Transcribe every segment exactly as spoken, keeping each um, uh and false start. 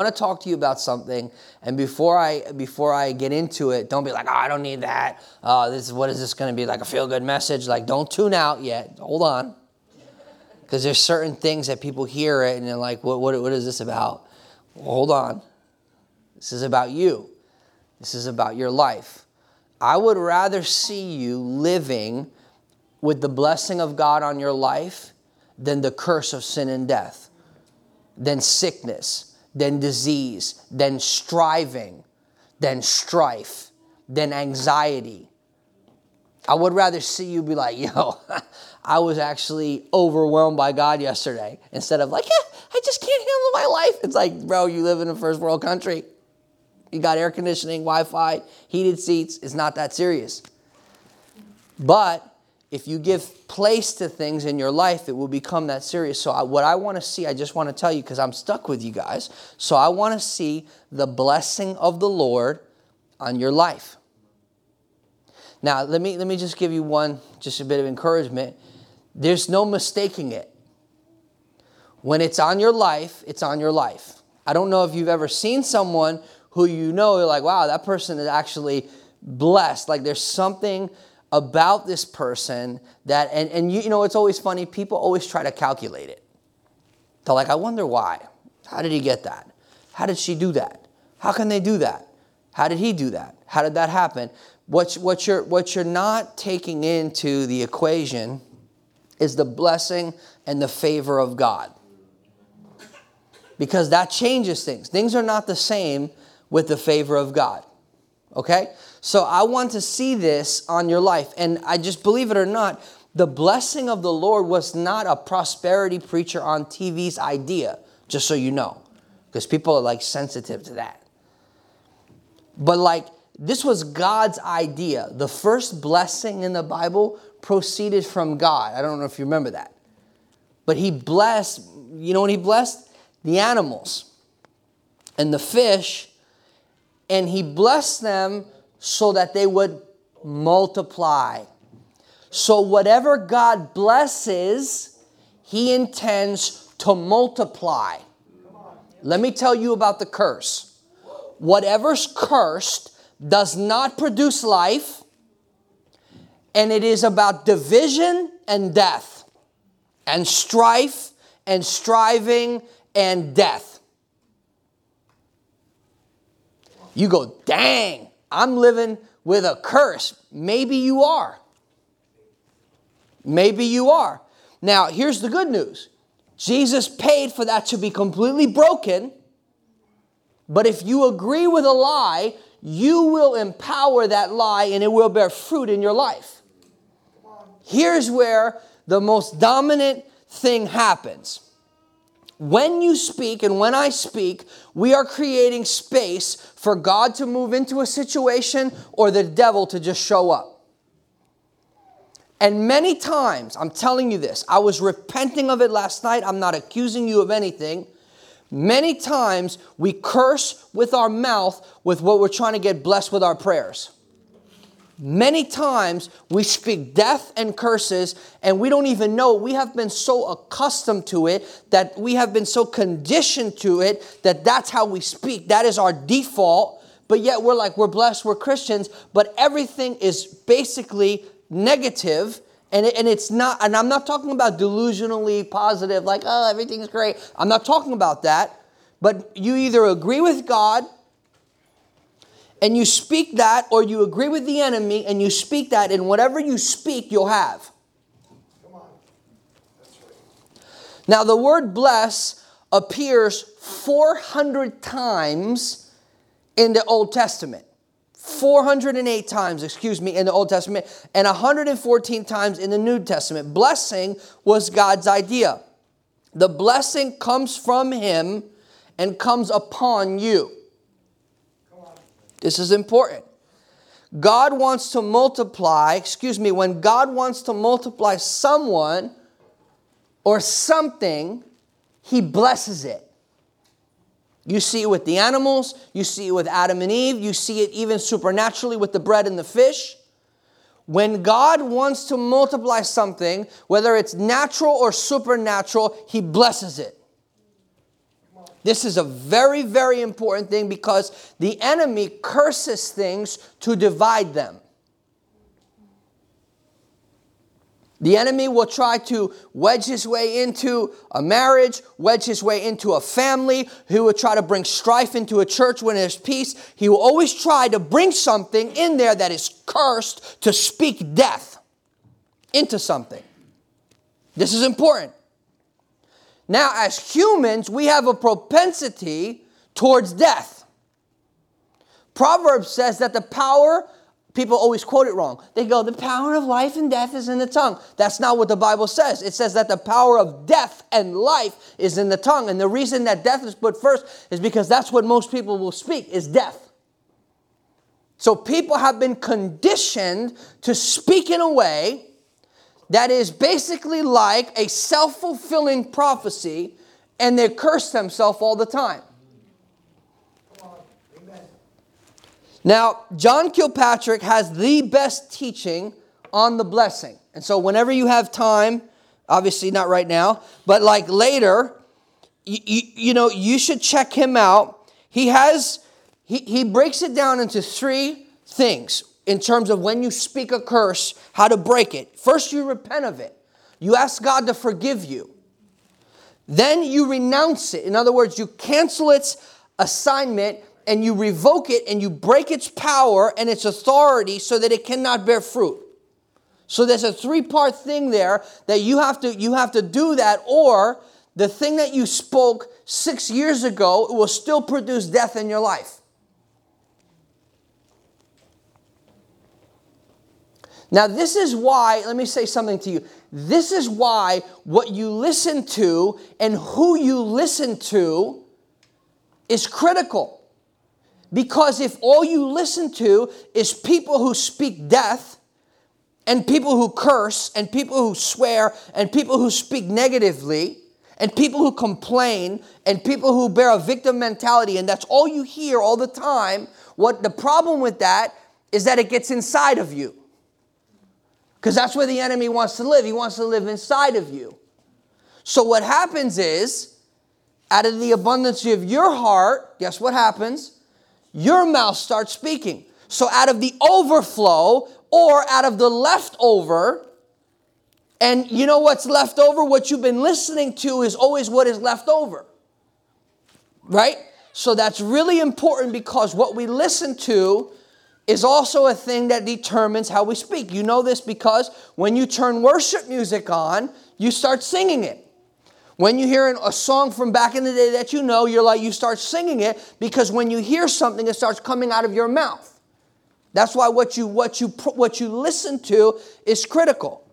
I want to talk to you about something, and before I before I get into it, don't be like, oh, I don't need that. Uh, this is what is this going to be like a feel-good message? Like, don't tune out yet. Hold on, because there's certain things that people hear it and they're like, what what what is this about? Well, hold on, this is about you. This is about your life. I would rather see you living with the blessing of God on your life than the curse of sin and death, than sickness, then disease, then striving, then strife, then anxiety. I would rather see you be like, yo, I was actually overwhelmed by God yesterday, instead of like, yeah, I just can't handle my life. It's like, bro, you live in a first world country. You got air conditioning, Wi-Fi, heated seats. It's not that serious. But if you give place to things in your life, it will become that serious. So I, what I want to see, I just want to tell you because I'm stuck with you guys. So I want to see the blessing of the Lord on your life. Now, let me let me just give you one, just a bit of encouragement. There's no mistaking it. When it's on your life, it's on your life. I don't know if you've ever seen someone who you know, you're like, wow, that person is actually blessed. Like there's something about this person that, and, and you, you know, it's always funny, people always try to calculate it. They're like, I wonder why. How did he get that? How did she do that? How can they do that? How did he do that? How did that happen? What, what, you're, what you're not taking into the equation is the blessing and the favor of God. Because that changes things. Things are not the same with the favor of God. Okay? So I want to see this on your life. And I just, believe it or not, the blessing of the Lord was not a prosperity preacher on T V's idea, just so you know, because people are like sensitive to that. But like, this was God's idea. The first blessing in the Bible proceeded from God. I don't know if you remember that. But he blessed, you know what he blessed? The animals and the fish, and he blessed them so that they would multiply. So whatever God blesses, he intends to multiply. Let me tell you about the curse. Whatever's cursed does not produce life, and it is about division and death, and strife and striving and death. You go, dang. I'm living with a curse. Maybe you are. Maybe you are. Now, here's the good news. Jesus paid for that to be completely broken. But if you agree with a lie, you will empower that lie and it will bear fruit in your life. Here's where the most dominant thing happens. When you speak and when I speak, we are creating space for God to move into a situation or the devil to just show up. And many times, I'm telling you this, I was repenting of it last night. I'm not accusing you of anything. Many times we curse with our mouth with what we're trying to get blessed with our prayers. Many times we speak death and curses and we don't even know. We have been so accustomed to it that we have been so conditioned to it that that's how we speak. That is our default. But yet we're like, we're blessed, we're Christians, but everything is basically negative. And, it, and it's not, and I'm not talking about delusionally positive, like, oh, everything's great. I'm not talking about that. But you either agree with God and you speak that, or you agree with the enemy and you speak that, and whatever you speak, you'll have. Come on. That's right. Now, the word bless appears four hundred times in the Old Testament. four hundred eight times, excuse me, in the Old Testament, and one hundred fourteen times in the New Testament. Blessing was God's idea. The blessing comes from him and comes upon you. This is important. God wants to multiply, excuse me, when God wants to multiply someone or something, he blesses it. You see it with the animals, you see it with Adam and Eve, you see it even supernaturally with the bread and the fish. When God wants to multiply something, whether it's natural or supernatural, he blesses it. This is a very, very important thing because the enemy curses things to divide them. The enemy will try to wedge his way into a marriage, wedge his way into a family. He will try to bring strife into a church when there's peace. He will always try to bring something in there that is cursed to speak death into something. This is important. Now, as humans, we have a propensity towards death. Proverbs says that the power... People always quote it wrong. They go, the power of life and death is in the tongue. That's not what the Bible says. It says that the power of death and life is in the tongue. And the reason that death is put first is because that's what most people will speak, is death. So people have been conditioned to speak in a way that is basically like a self-fulfilling prophecy, and they curse themselves all the time. Now, John Kilpatrick has the best teaching on the blessing. And so whenever you have time, obviously not right now, but like later, you, you, you know, you should check him out. He has, he, he breaks it down into three things in terms of when you speak a curse, how to break it. First, you repent of it. You ask God to forgive you. Then you renounce it. In other words, you cancel its assignment, and you revoke it and you break its power and its authority so that it cannot bear fruit. So there's a three-part thing there that you have to you have to do that, or the thing that you spoke six years ago will still produce death in your life. Now this is why, let me say something to you. This is why what you listen to and who you listen to is critical. Because if all you listen to is people who speak death and people who curse and people who swear and people who speak negatively and people who complain and people who bear a victim mentality, and that's all you hear all the time, what the problem with that is that it gets inside of you. Because that's where the enemy wants to live. He wants to live inside of you. So what happens is, out of the abundance of your heart, guess what happens? Your mouth starts speaking. So out of the overflow or out of the leftover, and you know what's left over? What you've been listening to is always what is left over, right? So that's really important because what we listen to is also a thing that determines how we speak. You know this because when you turn worship music on, you start singing it. When you hear a song from back in the day that you know, you're like, you start singing it because when you hear something, it starts coming out of your mouth. That's why what you what you what you listen to is critical.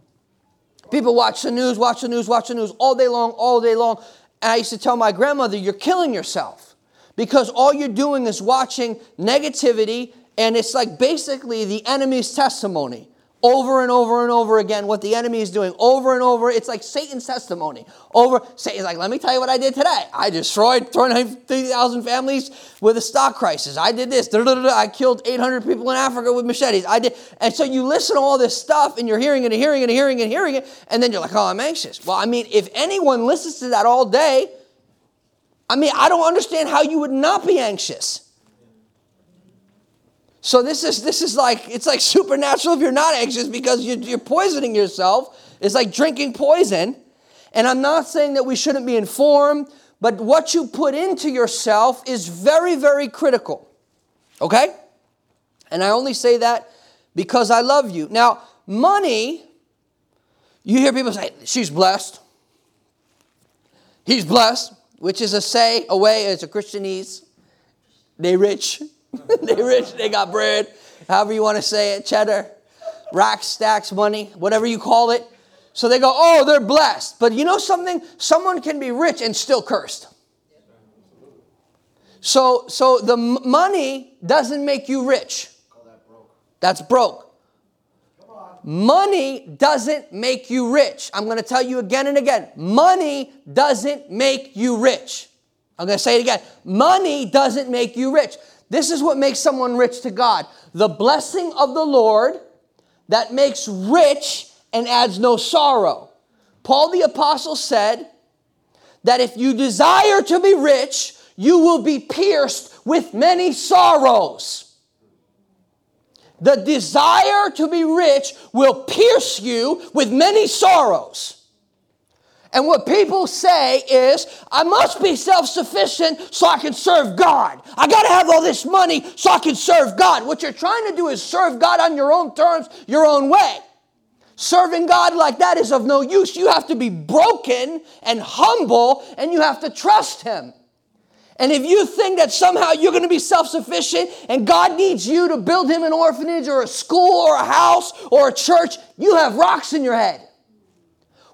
People watch the news, watch the news, watch the news all day long, all day long. And I used to tell my grandmother, "You're killing yourself because all you're doing is watching negativity, and it's like basically the enemy's testimony." Over and over and over again, what the enemy is doing, over and over. It's like Satan's testimony. Over, Satan's like, let me tell you what I did today. I destroyed twenty-nine thousand families with a stock crisis. I did this. I killed eight hundred people in Africa with machetes. I did. And so you listen to all this stuff, and you're hearing it and hearing it and hearing it and hearing it, and then you're like, oh, I'm anxious. Well, I mean, if anyone listens to that all day, I mean, I don't understand how you would not be anxious. So this is this is like, it's like supernatural if you're not anxious because you're, you're poisoning yourself. It's like drinking poison. And I'm not saying that we shouldn't be informed, but what you put into yourself is very, very critical. Okay? And I only say that because I love you. Now, money, you hear people say, she's blessed. He's blessed, which is a say, a way, it's a Christianese. They rich. They rich, they got bread, however you want to say it, cheddar, racks, stacks, money, whatever you call it. So they go, oh, they're blessed. But you know something? Someone can be rich and still cursed. So, so the money doesn't make you rich. That's broke. Money doesn't make you rich. I'm going to tell you again and again. Money doesn't make you rich. I'm going to say it again. Money doesn't make you rich. This is what makes someone rich to God. The blessing of the Lord that makes rich and adds no sorrow. Paul the Apostle said that if you desire to be rich, you will be pierced with many sorrows. The desire to be rich will pierce you with many sorrows. And what people say is, I must be self-sufficient so I can serve God. I got to have all this money so I can serve God. What you're trying to do is serve God on your own terms, your own way. Serving God like that is of no use. You have to be broken and humble, and you have to trust Him. And if you think that somehow you're going to be self-sufficient and God needs you to build Him an orphanage or a school or a house or a church, you have rocks in your head.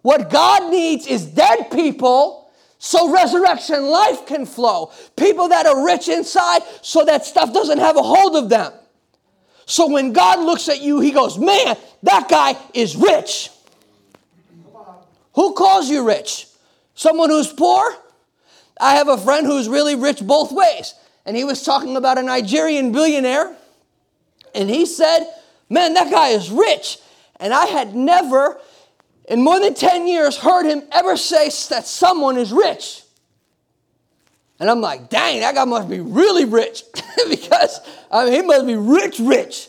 What God needs is dead people so resurrection life can flow. People that are rich inside so that stuff doesn't have a hold of them. So when God looks at you, He goes, man, that guy is rich. Who calls you rich? Someone who's poor? I have a friend who's really rich both ways. And he was talking about a Nigerian billionaire. And he said, man, that guy is rich. And I had never... in more than ten years, heard him ever say that someone is rich. And I'm like, dang, that guy must be really rich. Because I mean, he must be rich, rich.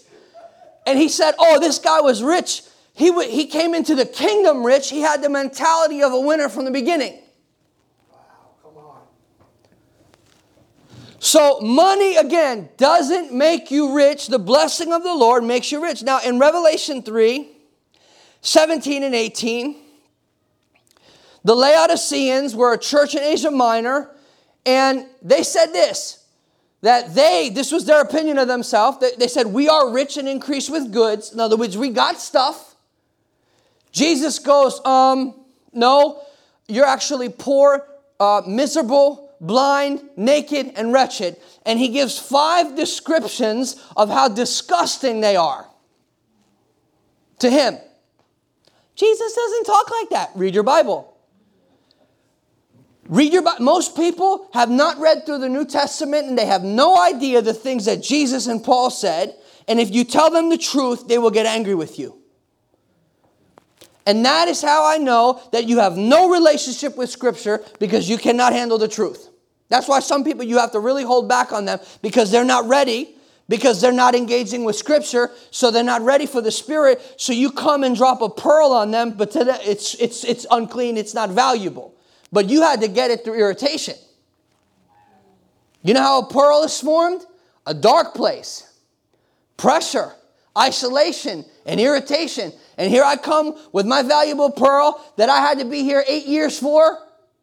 And he said, oh, this guy was rich. He, w- he came into the kingdom rich. He had the mentality of a winner from the beginning. Wow, come on. So money, again, doesn't make you rich. The blessing of the Lord makes you rich. Now, in Revelation three, seventeen and eighteen, the Laodiceans were a church in Asia Minor, and they said this, that they, this was their opinion of themselves, they, they said, we are rich and increased with goods. In other words, we got stuff. Jesus goes, um, no, you're actually poor, uh, miserable, blind, naked, and wretched. And he gives five descriptions of how disgusting they are to him. Jesus doesn't talk like that. Read your Bible. Read your Bible. Most people have not read through the New Testament, and they have no idea the things that Jesus and Paul said. And if you tell them the truth, they will get angry with you. And that is how I know that you have no relationship with Scripture, because you cannot handle the truth. That's why some people you have to really hold back on them, because they're not ready. Because they're not engaging with Scripture, so they're not ready for the Spirit. So you come and drop a pearl on them, but to them, it's it's it's unclean, it's not valuable. But you had to get it through irritation. You know how a pearl is formed? A dark place, pressure, isolation, and irritation. And here I come with my valuable pearl that I had to be here eight years for,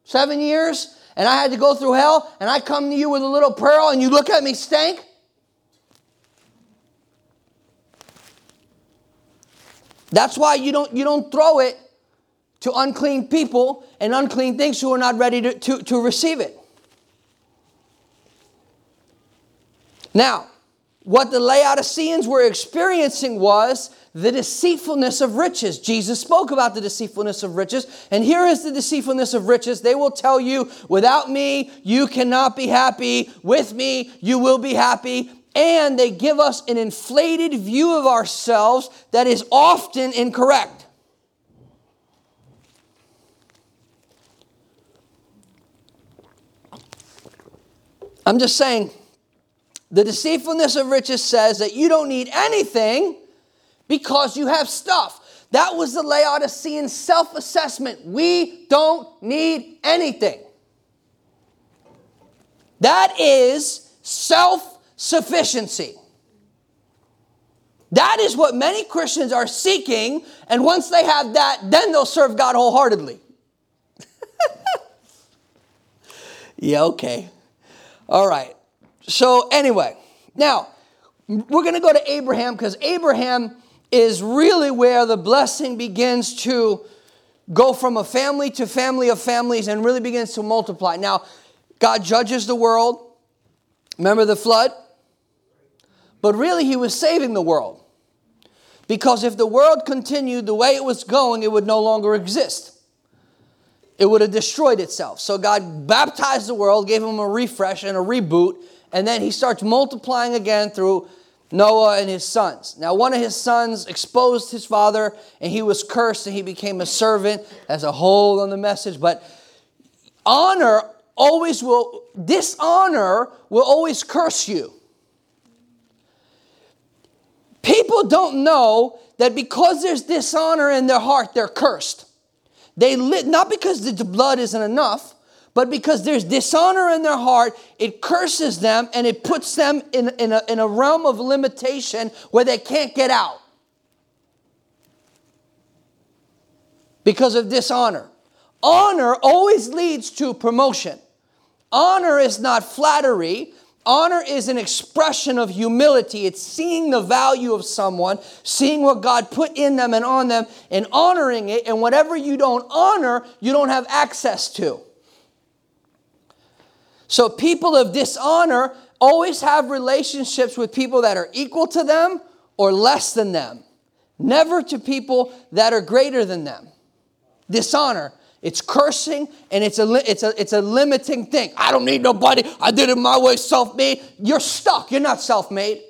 seven years, and I had to go through hell, and I come to you with a little pearl, and you look at me stank. That's why you don't you don't throw it to unclean people and unclean things who are not ready to, to, to receive it. Now, what the Laodiceans were experiencing was the deceitfulness of riches. Jesus spoke about the deceitfulness of riches. And here is the deceitfulness of riches. They will tell you, without me, you cannot be happy. With me, you will be happy. And they give us an inflated view of ourselves that is often incorrect. I'm just saying, the deceitfulness of riches says that you don't need anything because you have stuff. That was the Laodicean self-assessment. We don't need anything. That is self-assessment. Sufficiency. That is what many Christians are seeking, and once they have that, then they'll serve God wholeheartedly. Yeah, okay. All right. So anyway, now, we're going to go to Abraham, because Abraham is really where the blessing begins to go from a family to family of families and really begins to multiply. Now, God judges the world. Remember the flood? But really, he was saving the world. Because if the world continued the way it was going, it would no longer exist. It would have destroyed itself. So God baptized the world, gave him a refresh and a reboot, and then he starts multiplying again through Noah and his sons. Now, one of his sons exposed his father, and he was cursed, and he became a servant. That's a whole other message. But honor always will, dishonor will always curse you. People don't know that because there's dishonor in their heart, they're cursed. They li- Not because the blood isn't enough, but because there's dishonor in their heart, it curses them and it puts them in, in, a, in a realm of limitation where they can't get out. Because of dishonor. Honor always leads to promotion. Honor is not flattery. Honor is an expression of humility. It's seeing the value of someone, seeing what God put in them and on them, and honoring it. And whatever you don't honor, you don't have access to. So people of dishonor always have relationships with people that are equal to them or less than them. Never to people that are greater than them. Dishonor. It's cursing, and it's a it's a it's a limiting thing. I don't need nobody. I did it my way, self-made. You're stuck. You're not self-made.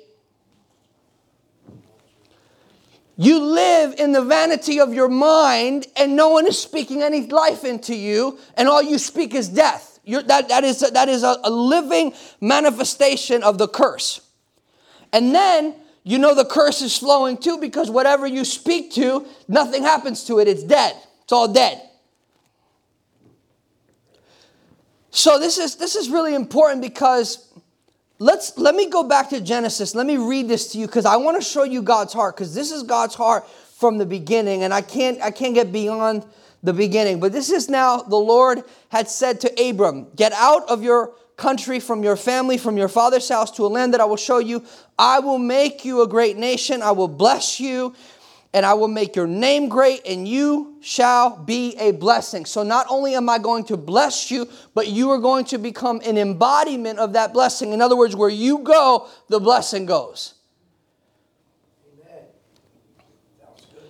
You live in the vanity of your mind, and no one is speaking any life into you, and all you speak is death. You're, that that is that is a, a living manifestation of the curse, and then you know the curse is flowing too, because whatever you speak to, nothing happens to it. It's dead. It's all dead. So this is this is really important, because let's let me go back to Genesis. Let me read this to you, because I want to show you God's heart, because this is God's heart from the beginning, and I can't I can't get beyond the beginning. But this is now the Lord had said to Abram, "Get out of your country, from your family, from your father's house, to a land that I will show you. I will make you a great nation. I will bless you, and I will make your name great, and you shall be a blessing." So not only am I going to bless you, but you are going to become an embodiment of that blessing. In other words, where you go, the blessing goes. Amen. That was good.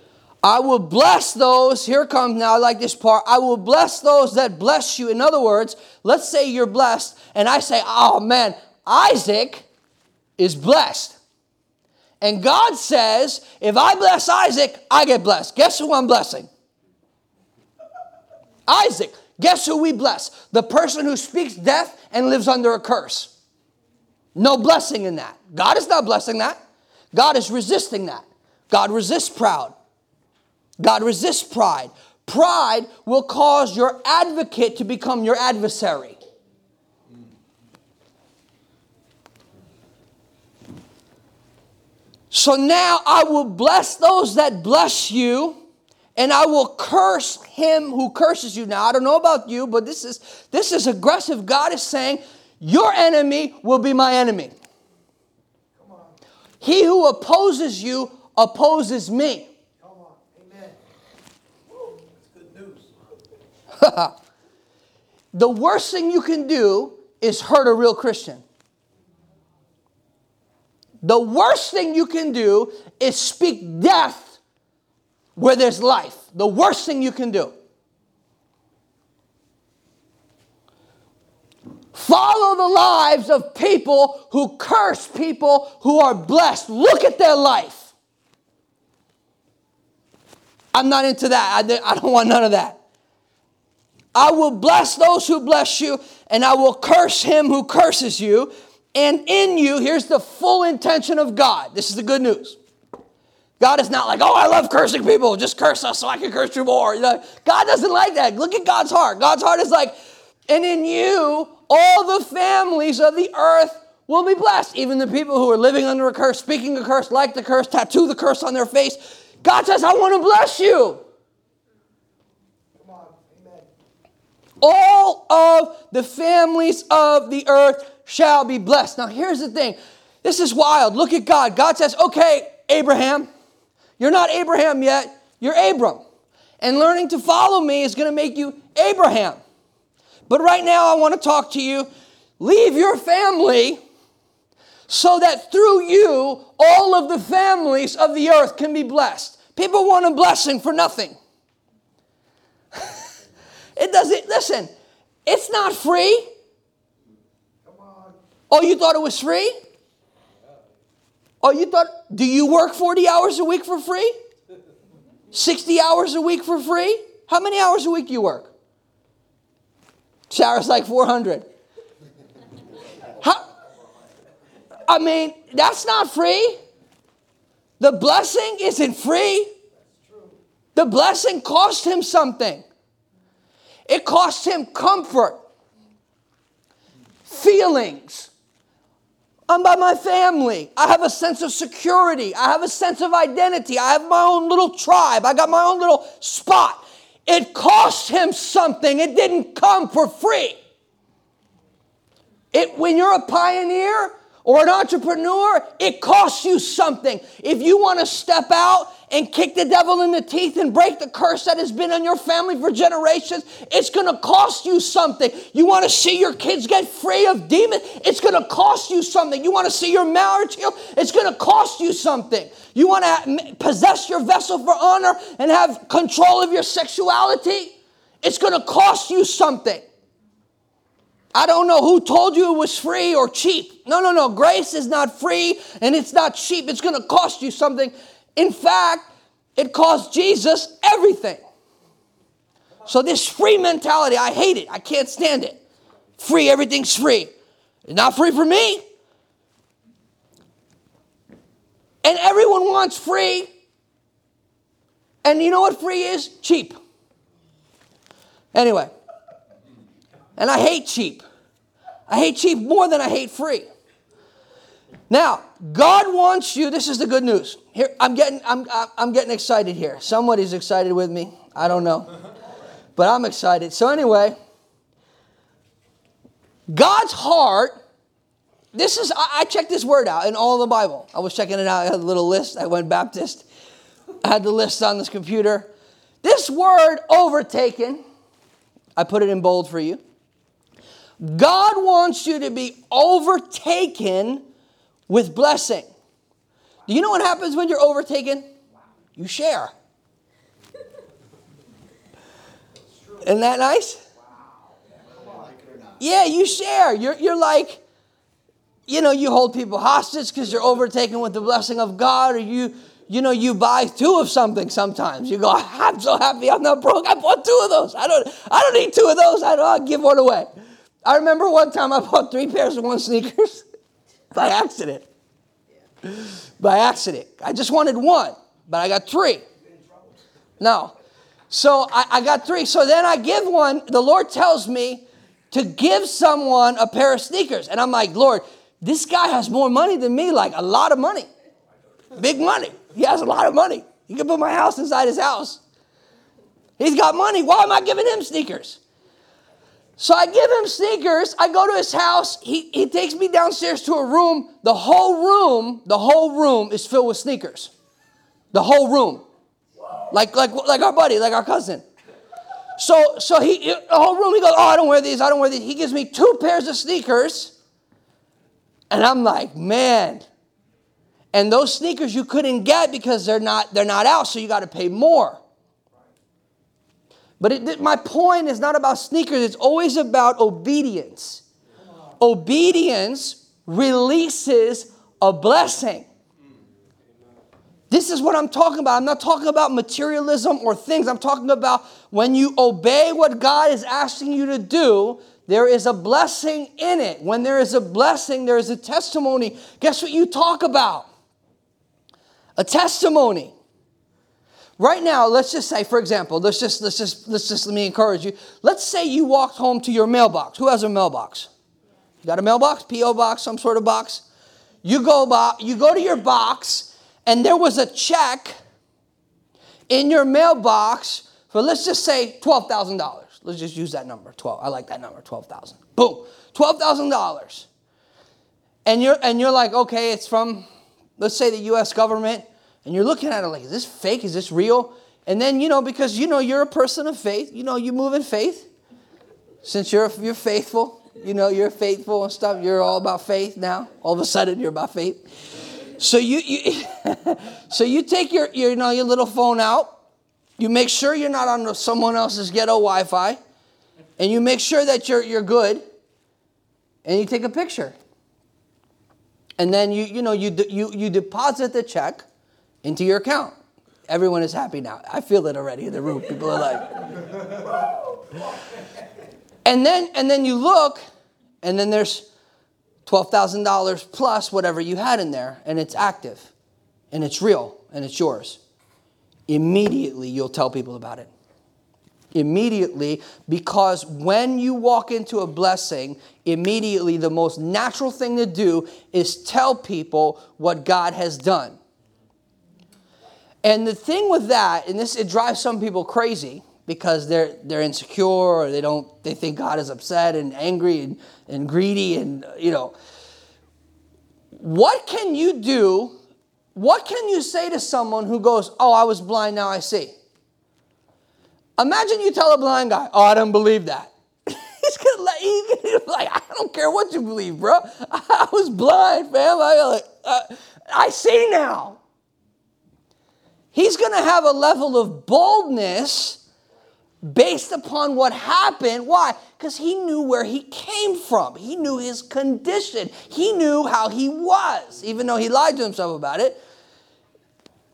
I will bless those. Here comes now, I like this part. I will bless those that bless you. In other words, let's say you're blessed, and I say, oh man, Isaac is blessed. And God says, if I bless Isaac, I get blessed. Guess who I'm blessing? Isaac. Guess who we bless? The person who speaks death and lives under a curse. No blessing in that. God is not blessing that. God is resisting that. God resists proud. God resists pride. Pride will cause your advocate to become your adversary. So now I will bless those that bless you, and I will curse him who curses you. Now, I don't know about you, but this is this is aggressive. God is saying, your enemy will be my enemy. Come on. He who opposes you opposes me. Come on. Amen. Woo, that's good news. The worst thing you can do is hurt a real Christian. The worst thing you can do is speak death where there's life. The worst thing you can do. Follow the lives of people who curse people who are blessed. Look at their life. I'm not into that. I don't want none of that. I will bless those who bless you, and I will curse him who curses you. And in you, here's the full intention of God. This is the good news. God is not like, oh, I love cursing people. Just curse us so I can curse you more. You know, God doesn't like that. Look at God's heart. God's heart is like, and in you, all the families of the earth will be blessed. Even the people who are living under a curse, speaking a curse, like the curse, tattoo the curse on their face. God says, I want to bless you. Come on. Amen. All of the families of the earth shall be blessed. Now, here's the thing. This is wild. Look at God. God says, okay, Abraham, you're not Abraham yet. You're Abram. And learning to follow me is going to make you Abraham. But right now, I want to talk to you. Leave your family so that through you, all of the families of the earth can be blessed. People want a blessing for nothing. It doesn't, listen, it's not free. Oh, you thought it was free? Oh, you thought, do you work forty hours a week for free? sixty hours a week for free? How many hours a week do you work? Sarah's like four hundred. How? I mean, that's not free. The blessing isn't free. The blessing cost him something. It cost him comfort, feelings. I'm by my family. I have a sense of security. I have a sense of identity. I have my own little tribe. I got my own little spot. It cost him something. It didn't come for free. It, when you're a pioneer or an entrepreneur, it costs you something. If you want to step out and kick the devil in the teeth and break the curse that has been on your family for generations, it's going to cost you something. You want to see your kids get free of demons? It's going to cost you something. You want to see your marriage healed? It's going to cost you something. You want to possess your vessel for honor and have control of your sexuality? It's going to cost you something. I don't know who told you it was free or cheap. No, no, no. Grace is not free and it's not cheap. It's going to cost you something. In fact, it cost Jesus everything. So this free mentality, I hate it. I can't stand it. Free, everything's free. It's not free for me. And everyone wants free. And you know what free is? Cheap. Anyway. And I hate cheap. I hate cheap more than I hate free. Now, God wants you. This is the good news. Here, I'm getting, I'm, I'm getting excited here. Somebody's excited with me. I don't know, but I'm excited. So anyway, God's heart. This is. I, I checked this word out in all the Bible. I was checking it out. I had a little list. I went Baptist. I had the list on this computer. This word overtaken. I put it in bold for you. God wants you to be overtaken with blessing. Do you know what happens when you're overtaken? You share. Isn't that nice? Yeah, you share. You're, you're like, you know, you hold people hostage because you're overtaken with the blessing of God, or you, you know, you buy two of something sometimes. You go, I'm so happy I'm not broke. I bought two of those. I don't, I don't need two of those. I don't, I'll give one away. I remember one time I bought three pairs of one sneakers by accident. Yeah. By accident. I just wanted one, but I got three. No. So I, I got three. So then I give one. The Lord tells me to give someone a pair of sneakers. And I'm like, Lord, this guy has more money than me, like a lot of money. Big money. He has a lot of money. He can put my house inside his house. He's got money. Why am I giving him sneakers? So I give him sneakers. I go to his house. He, he takes me downstairs to a room. The whole room, the whole room is filled with sneakers. The whole room. Like, like, like our buddy, like our cousin. So, so he, the whole room, he goes, oh, I don't wear these. I don't wear these. He gives me two pairs of sneakers. And I'm like, man. And those sneakers you couldn't get because they're not, they're not out. So you got to pay more. But it, my point is not about sneakers. It's always about obedience. Obedience releases a blessing. This is what I'm talking about. I'm not talking about materialism or things. I'm talking about when you obey what God is asking you to do, there is a blessing in it. When there is a blessing, there is a testimony. Guess what you talk about? A testimony. Right now, let's just say, for example, let's just, let's just, let's just, let me encourage you. Let's say you walked home to your mailbox. Who has a mailbox? You got a mailbox, P O box, some sort of box. You go, by, you go to your box, and there was a check in your mailbox for, let's just say, twelve thousand dollars. Let's just use that number, twelve. I like that number, twelve thousand. Boom, twelve thousand dollars. And you're, and you're like, okay, it's from, let's say, the U S government. And you're looking at it like, is this fake? Is this real? And then, you know, because, you know, you're a person of faith. You know, you move in faith. Since you're you're faithful, you know, you're faithful and stuff. You're all about faith now. All of a sudden, you're about faith. So you, you so you take your, your, you know, your little phone out. You make sure you're not on someone else's ghetto Wi-Fi. And you make sure that you're you're good. And you take a picture. And then, you you know, you you you deposit the check into your account. Everyone is happy now. I feel it already in the room. People are like. And then, and then you look, and then there's twelve thousand dollars plus whatever you had in there, and it's active, and it's real, and it's yours. Immediately, you'll tell people about it. Immediately, because when you walk into a blessing, immediately the most natural thing to do is tell people what God has done. And the thing with that, and this, it drives some people crazy because they're they're insecure, or they don't they think God is upset and angry and, and greedy, and you know. What can you do? What can you say to someone who goes, "Oh, I was blind, now I see"? Imagine you tell a blind guy, "Oh, I don't believe that." He's gonna like, he's gonna like, "I don't care what you believe, bro. I was blind, fam. I like, uh, I see now." He's gonna have a level of boldness based upon what happened. Why? Because he knew where he came from. He knew his condition. He knew how he was, even though he lied to himself about it.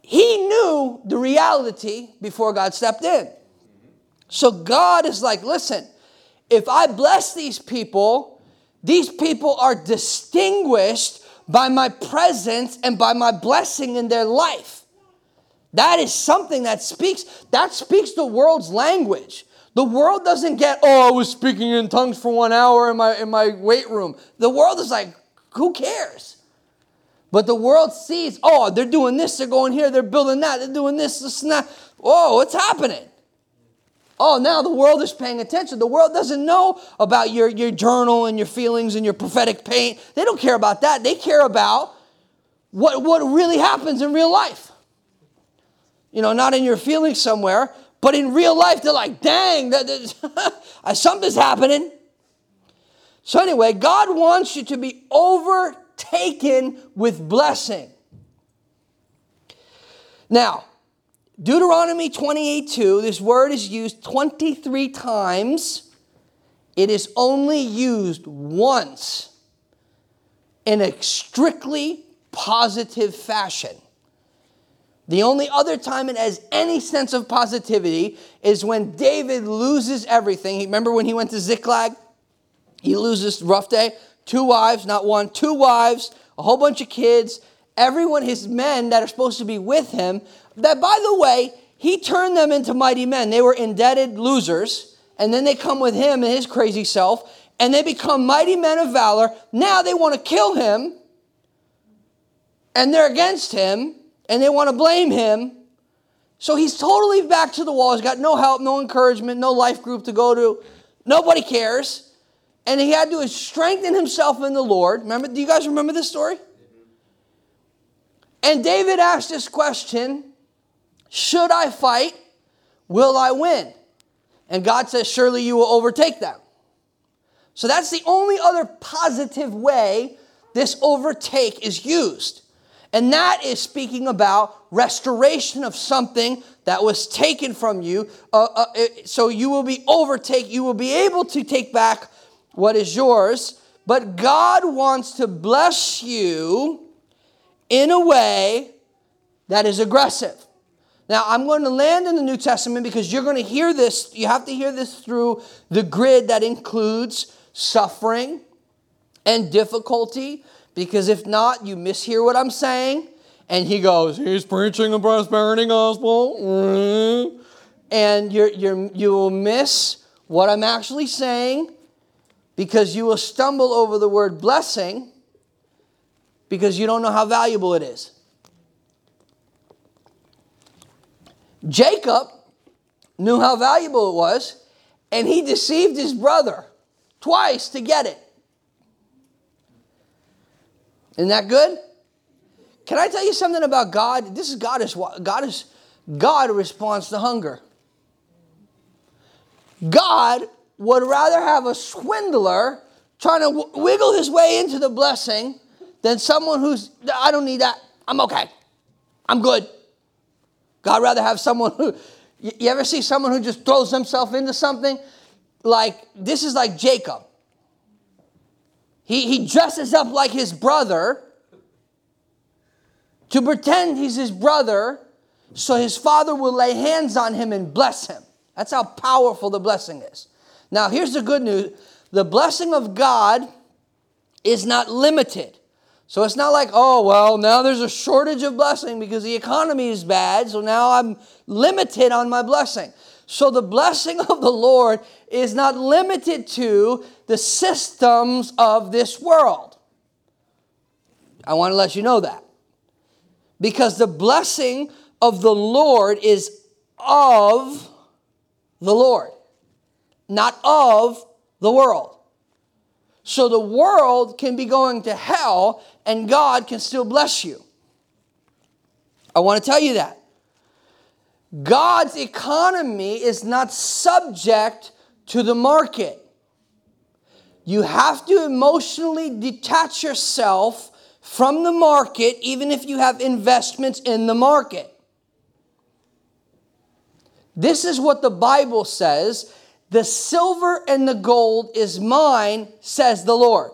He knew the reality before God stepped in. So God is like, listen, if I bless these people, these people are distinguished by my presence and by my blessing in their life. That is something that speaks, that speaks the world's language. The world doesn't get, "Oh, I was speaking in tongues for one hour in my, in my weight room." The world is like, who cares? But the world sees, "Oh, they're doing this, they're going here, they're building that, they're doing this, this and that. Whoa, what's happening?" Oh, now the world is paying attention. The world doesn't know about your, your journal and your feelings and your prophetic pain. They don't care about that. They care about what, what really happens in real life. You know, not in your feelings somewhere, but in real life, they're like, "Dang, that, that, something's happening." So anyway, God wants you to be overtaken with blessing. Now, Deuteronomy twenty-eight two, this word is used twenty-three times. It is only used once in a strictly positive fashion. The only other time it has any sense of positivity is when David loses everything. Remember when he went to Ziklag? He loses, rough day, two wives, not one, two wives, a whole bunch of kids, everyone, his men that are supposed to be with him, that, by the way, he turned them into mighty men. They were indebted losers, and then they come with him and his crazy self, and they become mighty men of valor. Now they want to kill him, and they're against him, and they want to blame him. So he's totally back to the wall. He's got no help, no encouragement, no life group to go to. Nobody cares. And he had to strengthen himself in the Lord. Remember, do you guys remember this story? And David asked this question, "Should I fight? Will I win?" And God says, "Surely you will overtake them." So that's the only other positive way this overtake is used. And that is speaking about restoration of something that was taken from you. Uh, uh, so you will be overtake. You will be able to take back what is yours. But God wants to bless you in a way that is aggressive. Now, I'm going to land in the New Testament because you're going to hear this. You have to hear this through the grid that includes suffering and difficulty. Because if not, you mishear what I'm saying. And he goes, "He's preaching the prosperity gospel." And you're, you're, you will miss what I'm actually saying, because you will stumble over the word blessing because you don't know how valuable it is. Jacob knew how valuable it was, and he deceived his brother twice to get it. Isn't that good? Can I tell you something about God? This is God is God is God responds to hunger. God would rather have a swindler trying to w- wiggle his way into the blessing than someone who's, "I don't need that. I'm okay. I'm good." God rather have someone who, you ever see someone who just throws themselves into something? Like, this is like Jacob. He, he dresses up like his brother to pretend he's his brother so his father will lay hands on him and bless him. That's how powerful the blessing is. Now, here's the good news. The blessing of God is not limited. So it's not like, oh, well, now there's a shortage of blessing because the economy is bad, so now I'm limited on my blessing. So the blessing of the Lord is not limited to the systems of this world. I want to let you know that. Because the blessing of the Lord is of the Lord, not of the world. So the world can be going to hell and God can still bless you. I want to tell you that. God's economy is not subject to the market. You have to emotionally detach yourself from the market, even if you have investments in the market. This is what the Bible says. The silver and the gold is mine, says the Lord.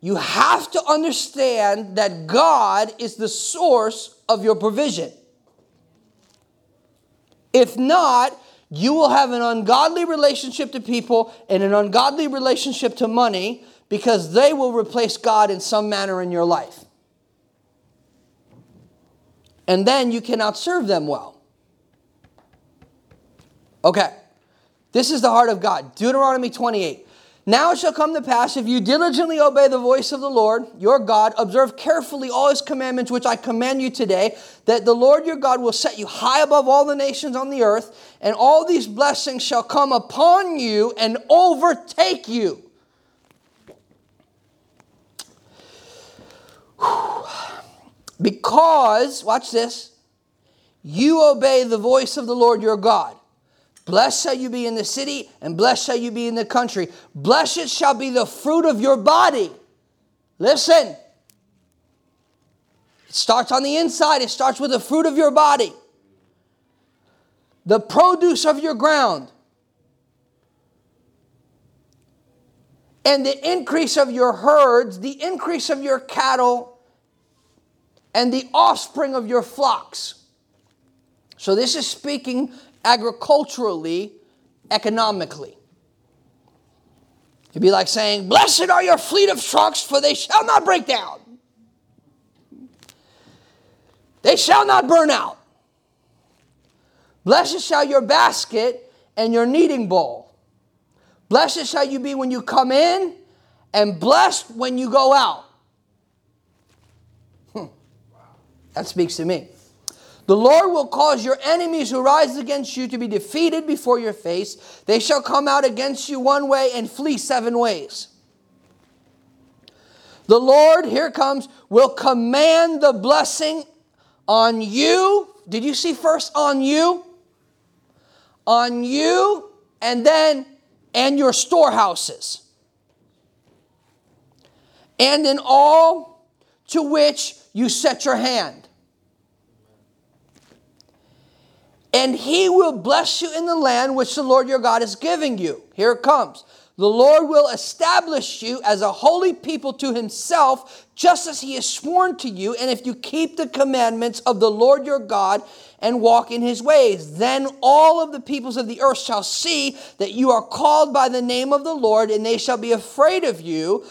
You have to understand that God is the source of your provision. If not, you will have an ungodly relationship to people and an ungodly relationship to money because they will replace God in some manner in your life. And then you cannot serve them well. Okay, this is the heart of God. Deuteronomy twenty-eight. Now it shall come to pass, if you diligently obey the voice of the Lord, your God, observe carefully all his commandments, which I command you today, that the Lord your God will set you high above all the nations on the earth, and all these blessings shall come upon you and overtake you. Because, watch this, you obey the voice of the Lord your God. Blessed shall you be in the city, and blessed shall you be in the country. Blessed shall be the fruit of your body. Listen. It starts on the inside. It starts with the fruit of your body. The produce of your ground. And the increase of your herds, the increase of your cattle, and the offspring of your flocks. So this is speaking agriculturally, economically. It'd be like saying, blessed are your fleet of trucks, for they shall not break down. They shall not burn out. Blessed shall your basket and your kneading bowl. Blessed shall you be when you come in, and blessed when you go out. Hmm. That speaks to me. The Lord will cause your enemies who rise against you to be defeated before your face. They shall come out against you one way and flee seven ways. The Lord, here comes, will command the blessing on you. Did you see first on you? On you, and then and your storehouses. And in all to which you set your hand. And he will bless you in the land which the Lord your God is giving you. Here it comes. The Lord will establish you as a holy people to himself, just as he has sworn to you. And if you keep the commandments of the Lord your God and walk in his ways, then all of the peoples of the earth shall see that you are called by the name of the Lord, and they shall be afraid of you.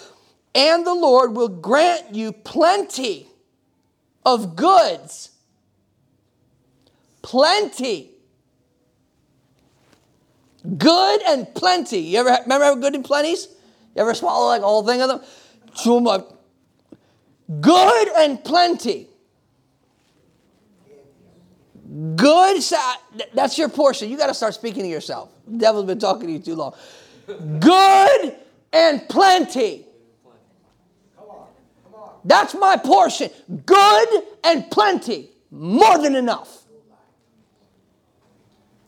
And the Lord will grant you plenty of goods. Plenty. Good and plenty. You ever remember good and plenties? You ever swallow like a whole thing of them? Too much. Good and plenty. Good. That's your portion. You got to start speaking to yourself. The devil's been talking to you too long. Good and plenty. Come on. Come on. That's my portion. Good and plenty. More than enough.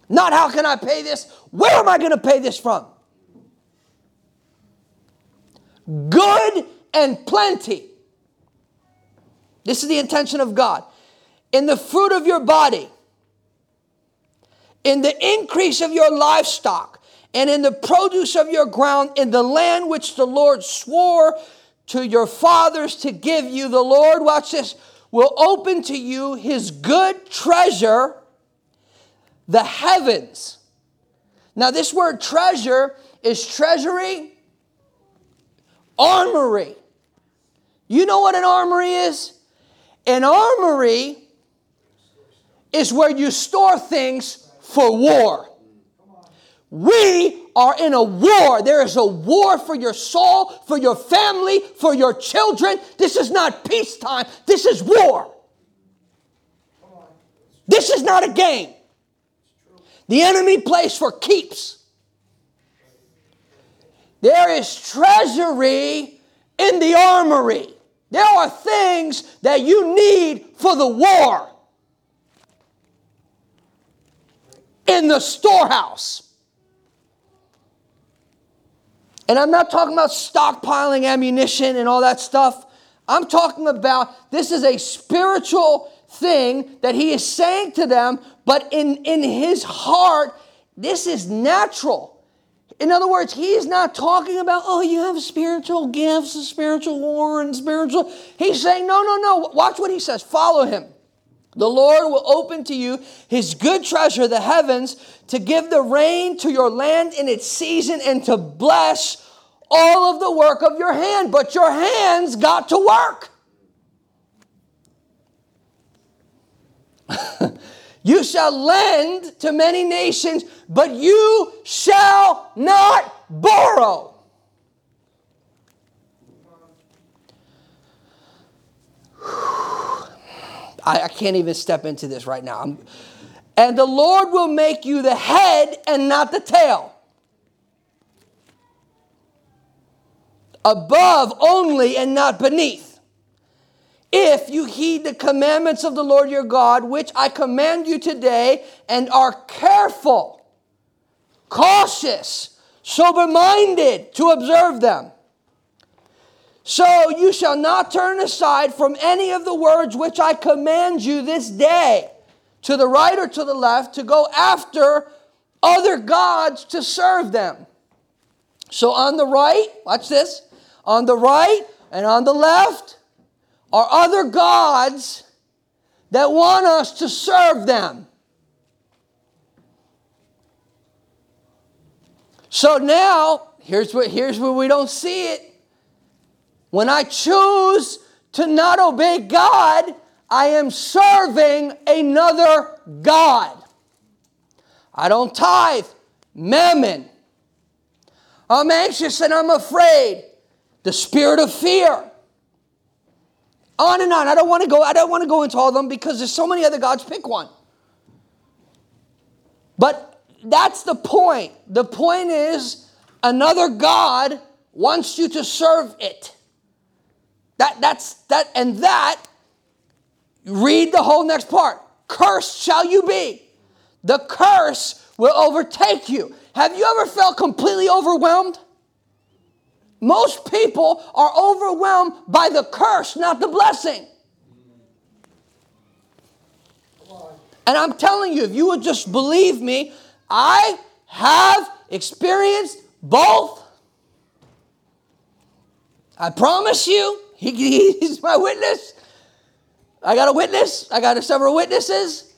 Not how can I pay this? Where am I going to pay this from? Good and plenty. This is the intention of God. In the fruit of your body, in the increase of your livestock, and in the produce of your ground, in the land which the Lord swore to your fathers to give you, the Lord, watch this, will open to you his good treasure, the heavens, Now, this word treasure is treasury, armory. You know what an armory is? An armory is where you store things for war. We are in a war. There is a war for your soul, for your family, for your children. This is not peacetime. This is war. This is not a game. The enemy plays for keeps. There is treasury in the armory. There are things that you need for the war in the storehouse. And I'm not talking about stockpiling ammunition and all that stuff. I'm talking about this is a spiritual thing that he is saying to them, but in, in his heart, this is natural. In other words, he is not talking about, oh, you have spiritual gifts, and spiritual war, and spiritual. He's saying, no, no, no. Watch what he says. Follow him. The Lord will open to you his good treasure, the heavens, to give the rain to your land in its season and to bless all of the work of your hand. But your hands got to work. You shall lend to many nations, but you shall not borrow. I can't even step into this right now. I'm, and the Lord will make you the head and not the tail. Above only and not beneath. If you heed the commandments of the Lord your God, which I command you today, and are careful, cautious, sober-minded to observe them. So you shall not turn aside from any of the words which I command you this day, to the right or to the left, to go after other gods to serve them. So on the right, watch this, on the right and on the left are other gods that want us to serve them. So now, here's what, here's where we don't see it. When I choose to not obey God, I am serving another god. I don't tithe, mammon. I'm anxious and I'm afraid. The spirit of fear. On and on. I don't want to go, I don't want to go into all of them because there's so many other gods. Pick one. But that's the point. The point is another god wants you to serve it. That, that's that, and that, read the whole next part. Cursed shall you be. The curse will overtake you. Have you ever felt completely overwhelmed? Most people are overwhelmed by the curse, not the blessing. And I'm telling you, if you would just believe me, I have experienced both. I promise you. He, he's my witness. I got a witness. I got several witnesses.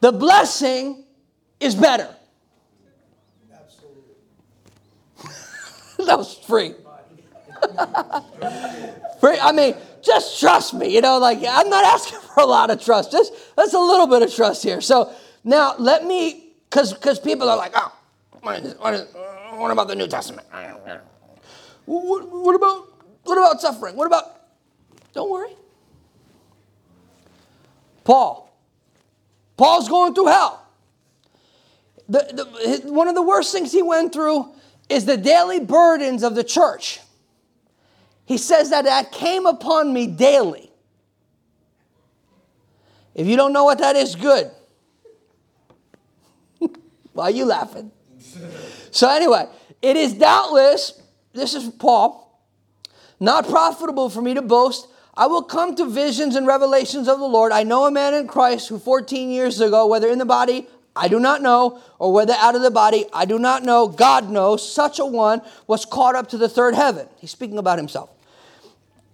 The blessing is better. Absolutely. That was free. free. I mean, just trust me. You know, like I'm not asking for a lot of trust. Just that's a little bit of trust here. So now let me, because because people are like, oh, what, is, what, is, what about the New Testament? What, what about what about suffering? What about? Don't worry. Paul. Paul's going through hell. The, the, his, one of the worst things he went through is the daily burdens of the church. He says that that came upon me daily. If you don't know what that is, good. Why are you laughing? So anyway, it is doubtless. This is Paul. Not profitable for me to boast. I will come to visions and revelations of the Lord. I know a man in Christ who fourteen years ago, whether in the body, I do not know, or whether out of the body, I do not know, God knows, such a one was caught up to the third heaven. He's speaking about himself.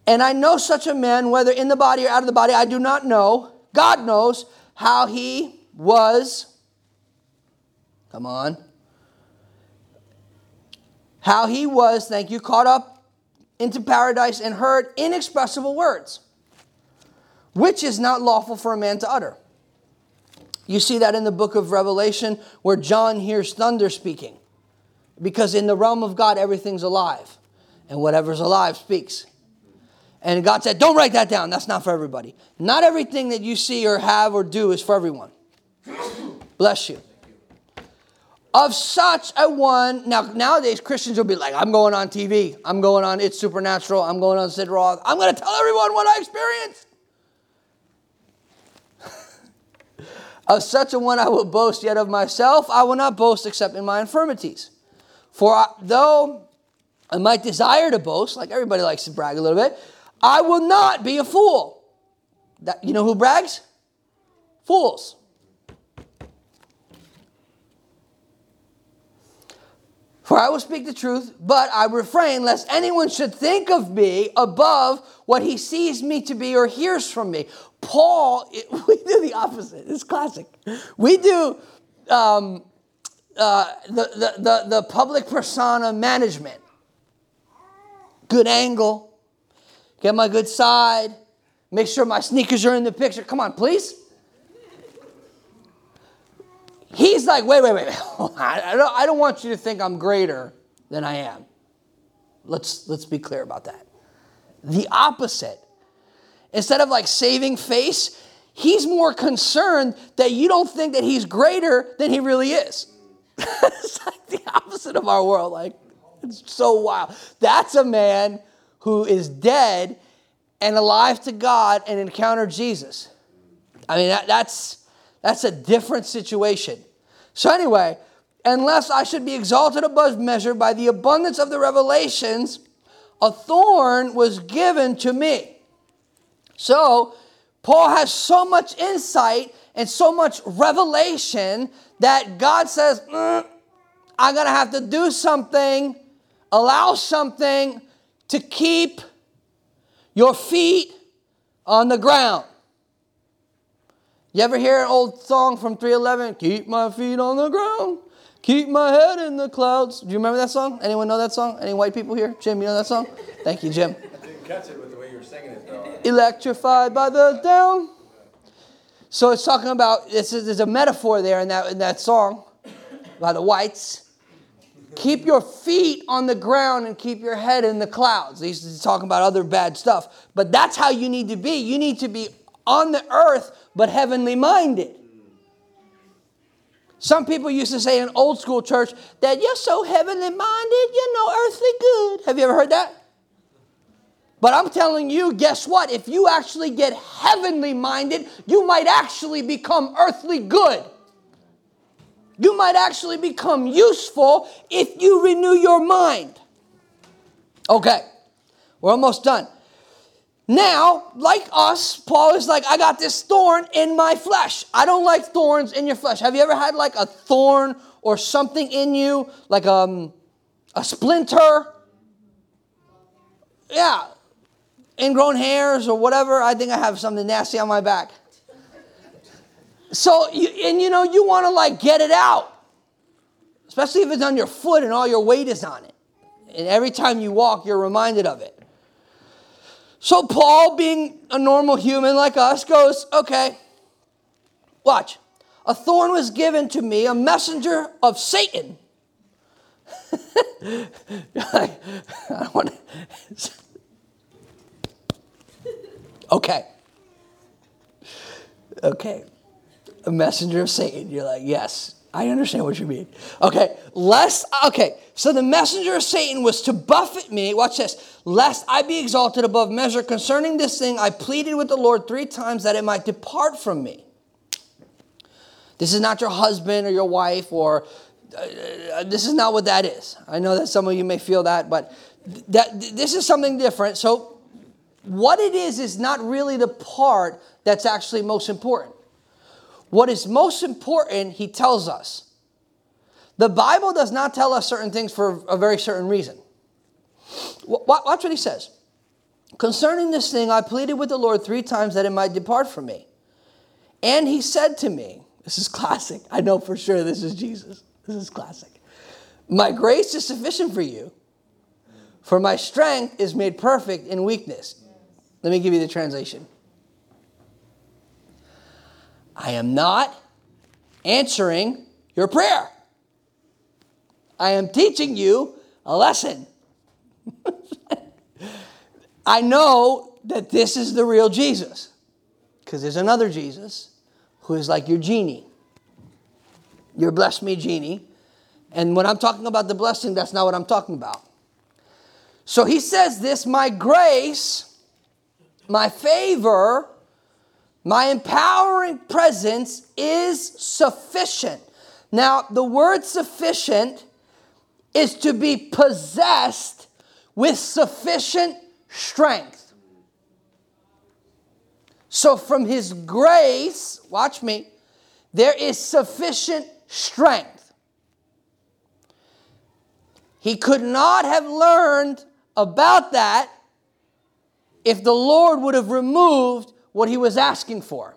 And I know such a man, whether in the body or out of the body, I do not know, God knows how he was Come on. How he was, thank you, caught up into paradise and heard inexpressible words, which is not lawful for a man to utter. You see that in the book of Revelation where John hears thunder speaking. Because in the realm of God, everything's alive. And whatever's alive speaks. And God said, don't write that down. That's not for everybody. Not everything that you see or have or do is for everyone. Bless you. Of such a one, now nowadays Christians will be like, I'm going on T V. I'm going on It's Supernatural. I'm going on Sid Roth. I'm going to tell everyone what I experienced. Of such a one I will boast, yet of myself I will not boast except in my infirmities. For I, though I might desire to boast, like everybody likes to brag a little bit, I will not be a fool. That, you know who brags? Fools. For I will speak the truth, but I refrain lest anyone should think of me above what he sees me to be or hears from me. Paul, it, we do the opposite. It's classic. We do um, uh, the, the, the, the public persona management. Good angle. Get my good side. Make sure my sneakers are in the picture. Come on, please. He's like, wait, wait, wait. I don't, I don't want you to think I'm greater than I am. Let's, let's be clear about that. The opposite. Instead of like saving face, he's more concerned that you don't think that he's greater than he really is. It's like the opposite of our world. Like, it's so wild. That's a man who is dead and alive to God and encountered Jesus. I mean, that, that's that's a different situation. So anyway, unless I should be exalted above measure by the abundance of the revelations, a thorn was given to me. So Paul has so much insight and so much revelation that God says, mm, I'm going to have to do something, allow something to keep your feet on the ground. You ever hear an old song from three eleven? Keep my feet on the ground. Keep my head in the clouds. Do you remember that song? Anyone know that song? Any white people here? Jim, you know that song? Thank you, Jim. I didn't catch it with the way you were singing it, though. Electrified by the down. So it's talking about, it's, there's a metaphor there in that, in that song by the whites. Keep your feet on the ground and keep your head in the clouds. He's talking about other bad stuff. But that's how you need to be. You need to be on the earth, but heavenly minded. Some people used to say in old school church that you're so heavenly minded, you're no earthly good. Have you ever heard that? But I'm telling you, guess what? If you actually get heavenly minded, you might actually become earthly good. You might actually become useful if you renew your mind. Okay, we're almost done. Now, like us, Paul is like, I got this thorn in my flesh. I don't like thorns in your flesh. Have you ever had like a thorn or something in you, like um, a splinter? Yeah, ingrown hairs or whatever. I think I have something nasty on my back. So, you, and you know, you want to like get it out. Especially if it's on your foot and all your weight is on it. And every time you walk, you're reminded of it. So Paul, being a normal human like us, goes, okay, watch. A thorn was given to me, a messenger of Satan. I don't want to. Okay. Okay. A messenger of Satan. You're like, yes, I understand what you mean. Okay, lest, okay, so the messenger of Satan was to buffet me. Watch this. Lest I be exalted above measure concerning this thing, I pleaded with the Lord three times that it might depart from me. This is not your husband or your wife or uh, this is not what that is. I know that some of you may feel that, but th- that th- this is something different. So what it is is not really the part that's actually most important. What is most important, he tells us. The Bible does not tell us certain things for a very certain reason. Watch what he says. Concerning this thing, I pleaded with the Lord three times that it might depart from me. And he said to me, this is classic. I know for sure this is Jesus. This is classic. My grace is sufficient for you, for my strength is made perfect in weakness. Let me give you the translation. I am not answering your prayer. I am teaching you a lesson. I know that this is the real Jesus, because there's another Jesus who is like your genie, your bless me genie. And when I'm talking about the blessing, that's not what I'm talking about. So he says this, my grace, my favor, my empowering presence is sufficient. Now, the word sufficient is to be possessed with sufficient strength. So from his grace, watch me, there is sufficient strength. He could not have learned about that if the Lord would have removed what he was asking for.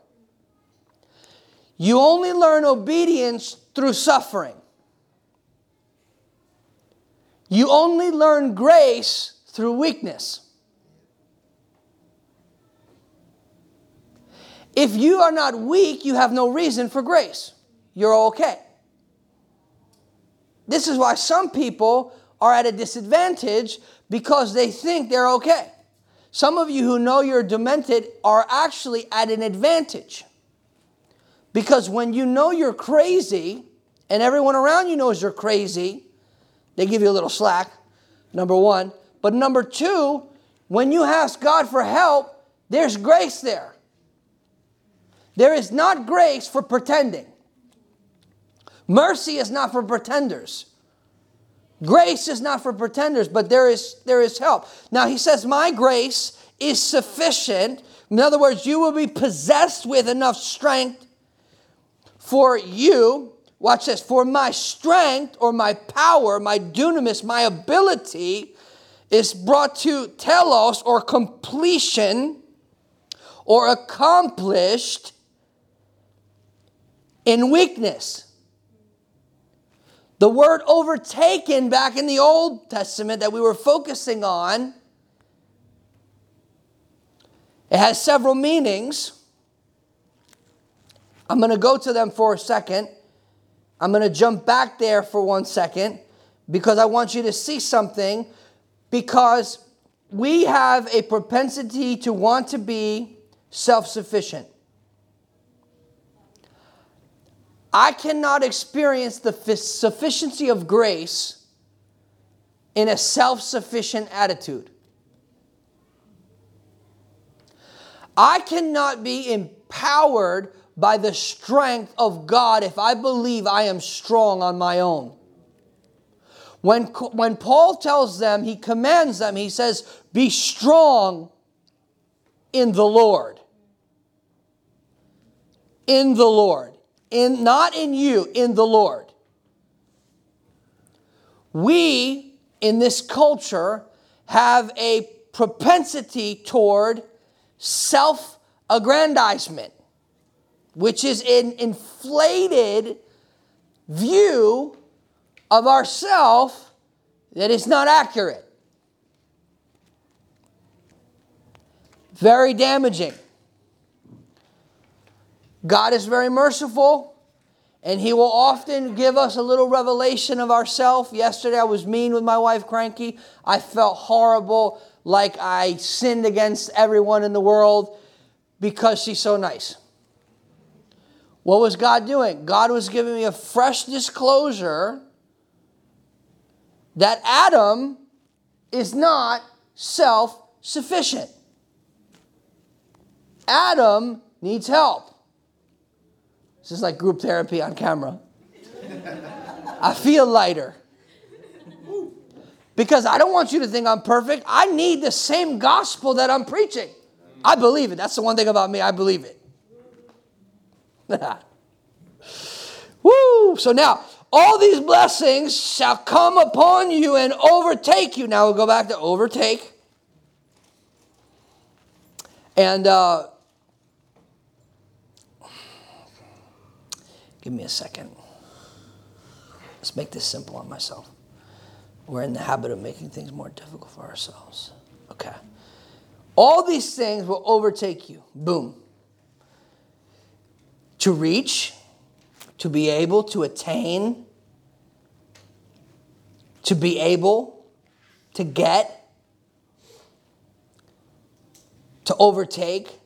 You only learn obedience through suffering. You only learn grace through weakness. If you are not weak, you have no reason for grace. You're okay. This is why some people are at a disadvantage because they think they're okay. Some of you who know you're demented are actually at an advantage. Because when you know you're crazy, and everyone around you knows you're crazy, they give you a little slack, number one. But number two, when you ask God for help, there's grace there. There is not grace for pretending. Mercy is not for pretenders. Grace is not for pretenders, but there is, there is help. Now he says, my grace is sufficient. In other words, you will be possessed with enough strength for you. Watch this. For my strength or my power, my dunamis, my ability is brought to telos or completion or accomplished in weakness. The word overtaken back in the Old Testament that we were focusing on, it has several meanings. I'm going to go to them for a second. I'm going to jump back there for one second because I want you to see something, because we have a propensity to want to be self-sufficient. I cannot experience the f- sufficiency of grace in a self-sufficient attitude. I cannot be empowered by the strength of God if I believe I am strong on my own. When, when Paul tells them, he commands them, he says, be strong in the Lord. In the Lord. In, not in you, in the Lord. We, in this culture, have a propensity toward self-aggrandizement, which is an inflated view of ourself that is not accurate. Very damaging. God is very merciful, and he will often give us a little revelation of ourselves. Yesterday I was mean with my wife, Cranky. I felt horrible, like I sinned against everyone in the world because she's so nice. What was God doing? God was giving me a fresh disclosure that Adam is not self-sufficient. Adam needs help. This is like group therapy on camera. I feel lighter. Because I don't want you to think I'm perfect. I need the same gospel that I'm preaching. I believe it. That's the one thing about me. I believe it. Woo! So now, all these blessings shall come upon you and overtake you. Now we'll go back to overtake. And uh, give me a second. Let's make this simple on myself. We're in the habit of making things more difficult for ourselves. Okay. All these things will overtake you. Boom. To reach, to be able, to attain, to be able, to get, to overtake.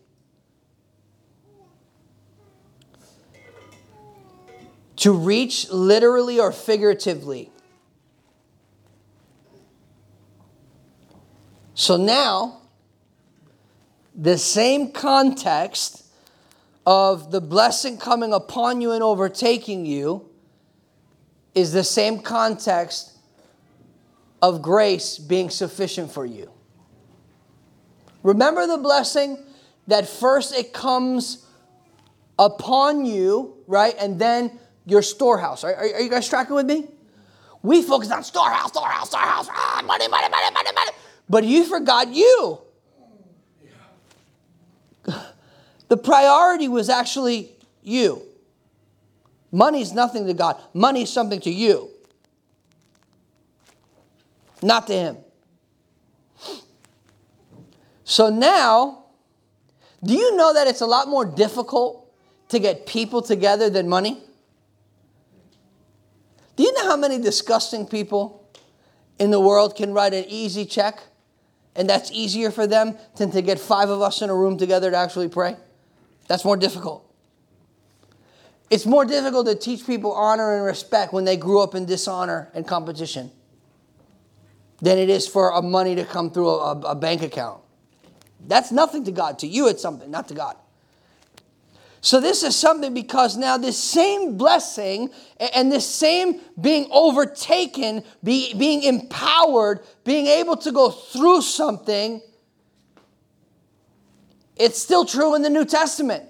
To reach literally or figuratively. So now, the same context of the blessing coming upon you and overtaking you is the same context of grace being sufficient for you. Remember the blessing that first it comes upon you, right? And then your storehouse. Are, are, are you guys tracking with me? We focus on storehouse, storehouse, storehouse. Ah, money, money, money, money, money. But you forgot you. The priority was actually you. Money's nothing to God. Money's something to you. Not to Him. So now, do you know that it's a lot more difficult to get people together than money? Do you know how many disgusting people in the world can write an easy check? And that's easier for them than to get five of us in a room together to actually pray? That's more difficult. It's more difficult to teach people honor and respect when they grew up in dishonor and competition than it is for a money to come through a, a bank account. That's nothing to God. To you, it's something, not to God. So this is something, because now this same blessing and this same being overtaken, be, being empowered, being able to go through something, it's still true in the New Testament.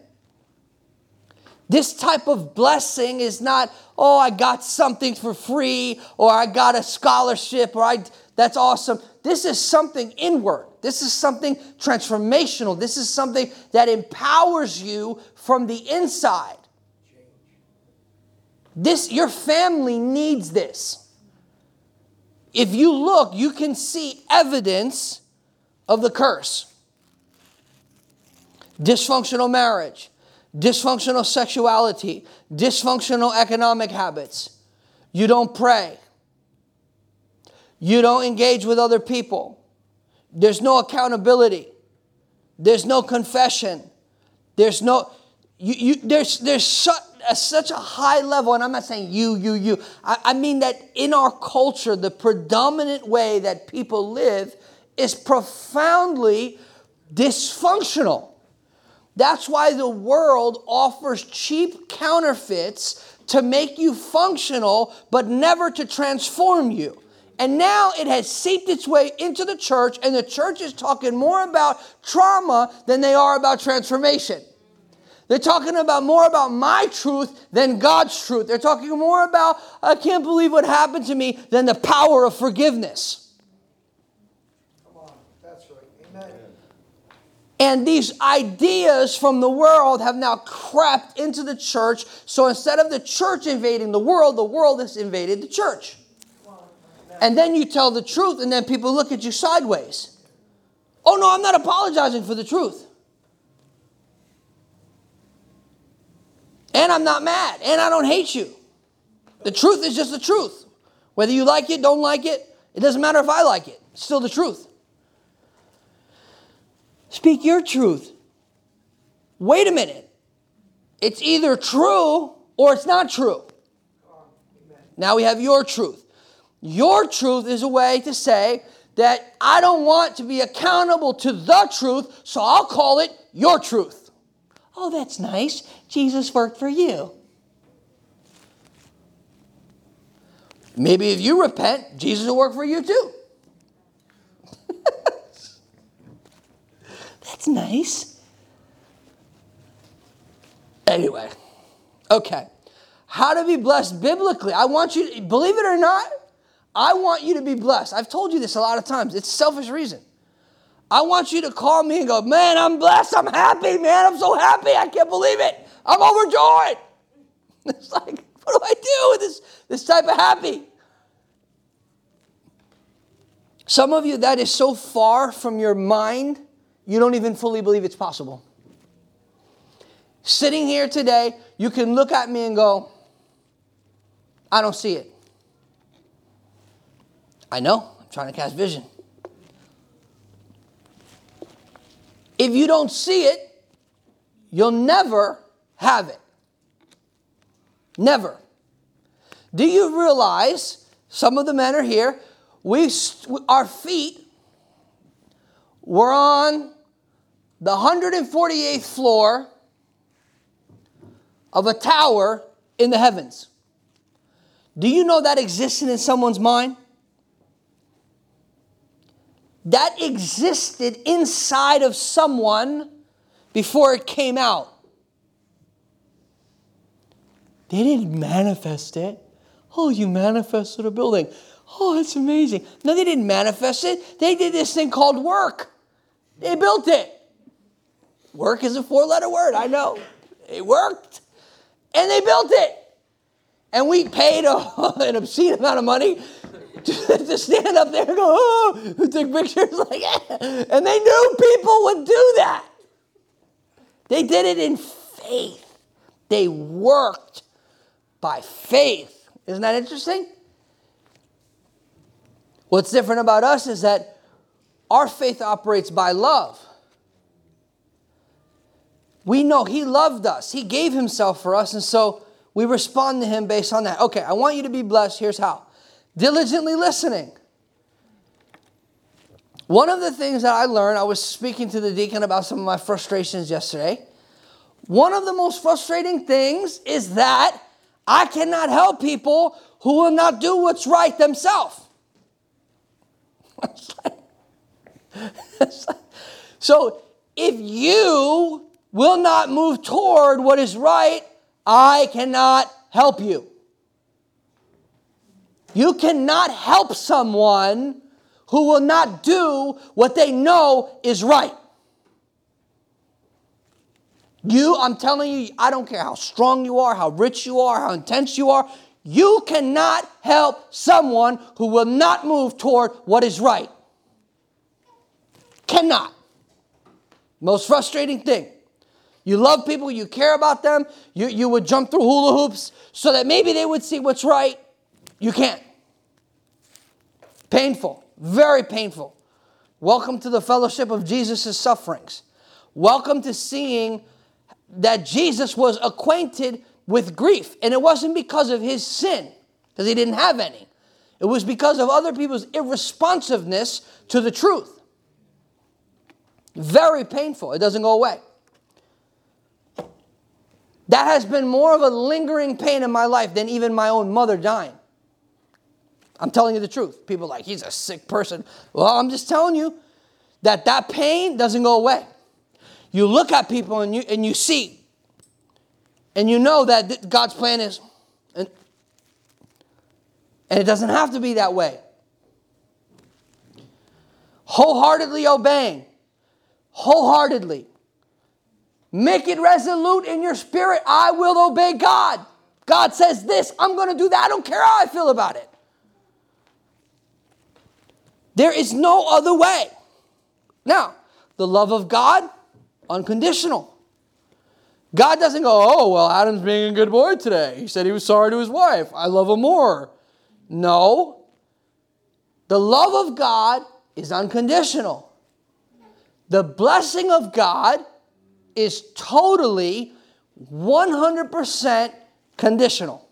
This type of blessing is not, oh, I got something for free, or I got a scholarship, or I that's awesome. This is something inward. This is something transformational. This is something that empowers you from the inside. This, your family needs this. If you look, you can see evidence of the curse. Dysfunctional marriage, dysfunctional sexuality, dysfunctional economic habits. You don't pray. You don't engage with other people. There's no accountability. There's no confession. There's no, you, you, there's there's such a, such a high level, and I'm not saying you, you, you. I, I mean that in our culture, the predominant way that people live is profoundly dysfunctional. That's why the world offers cheap counterfeits to make you functional, but never to transform you. And now it has seeped its way into the church, and the church is talking more about trauma than they are about transformation. They're talking about more about my truth than God's truth. They're talking more about, I can't believe what happened to me, than the power of forgiveness. Come on, that's right. Amen. And these ideas from the world have now crept into the church. So instead of the church invading the world, the world has invaded the church. And then you tell the truth, and then people look at you sideways. Oh, no, I'm not apologizing for the truth. And I'm not mad, and I don't hate you. The truth is just the truth. Whether you like it, don't like it, it doesn't matter if I like it. It's still the truth. Speak your truth. Wait a minute. It's either true or it's not true. Now we have your truth. Your truth is a way to say that I don't want to be accountable to the truth, so I'll call it your truth. Oh, that's nice. Jesus worked for you. Maybe if you repent, Jesus will work for you too. That's nice. Anyway, okay. How to be blessed biblically. I want you to, believe it or not, I want you to be blessed. I've told you this a lot of times. It's a selfish reason. I want you to call me and go, man, I'm blessed. I'm happy, man. I'm so happy. I can't believe it. I'm overjoyed. It's like, What do I do with this, this type of happy? Some of you, that is so far from your mind, you don't even fully believe it's possible. Sitting here today, you can look at me and go, I don't see it. I know, I'm trying to cast vision. If you don't see it, you'll never have it. Never. Do you realize, some of the men are here, we st- our feet were on the one hundred forty-eighth floor of a tower in the heavens. Do you know that existed in someone's mind? That existed inside of someone before it came out. They didn't manifest it. Oh, you manifested a building. Oh, that's amazing. No, they didn't manifest it. They did this thing called work. They built it. Work is a four-letter word, I know. It worked. And they built it. And we paid a, an obscene amount of money to stand up there and go, oh, take pictures like that. And they knew people would do that. They did it in faith. They worked by faith. Isn't that interesting? What's different about us is that our faith operates by love. We know He loved us. He gave Himself for us, and so we respond to Him based on that. Okay, I want you to be blessed. Here's how. Diligently listening. One of the things that I learned, I was speaking to the deacon about some of my frustrations yesterday. One of the most frustrating things is that I cannot help people who will not do what's right themselves. So if you will not move toward what is right, I cannot help you. You cannot help someone who will not do what they know is right. You, I'm telling you, I don't care how strong you are, how rich you are, how intense you are, you cannot help someone who will not move toward what is right. Cannot. Most frustrating thing. You love people, you care about them, you, you would jump through hula hoops so that maybe they would see what's right. You can't. Painful. Very painful. Welcome to the fellowship of Jesus' sufferings. Welcome to seeing that Jesus was acquainted with grief. And it wasn't because of His sin, because He didn't have any. It was because of other people's irresponsiveness to the truth. Very painful. It doesn't go away. That has been more of a lingering pain in my life than even my own mother dying. I'm telling you the truth. People are like, he's a sick person. Well, I'm just telling you that that pain doesn't go away. You look at people and you and you see. And you know that th- God's plan is. And, and it doesn't have to be that way. Wholeheartedly obeying. Wholeheartedly. Make it resolute in your spirit. I will obey God. God says this. I'm going to do that. I don't care how I feel about it. There is no other way. Now, the love of God, unconditional. God doesn't go, oh, well, Adam's being a good boy today. He said he was sorry to his wife. I love him more. No. The love of God is unconditional. The blessing of God is totally one hundred percent conditional.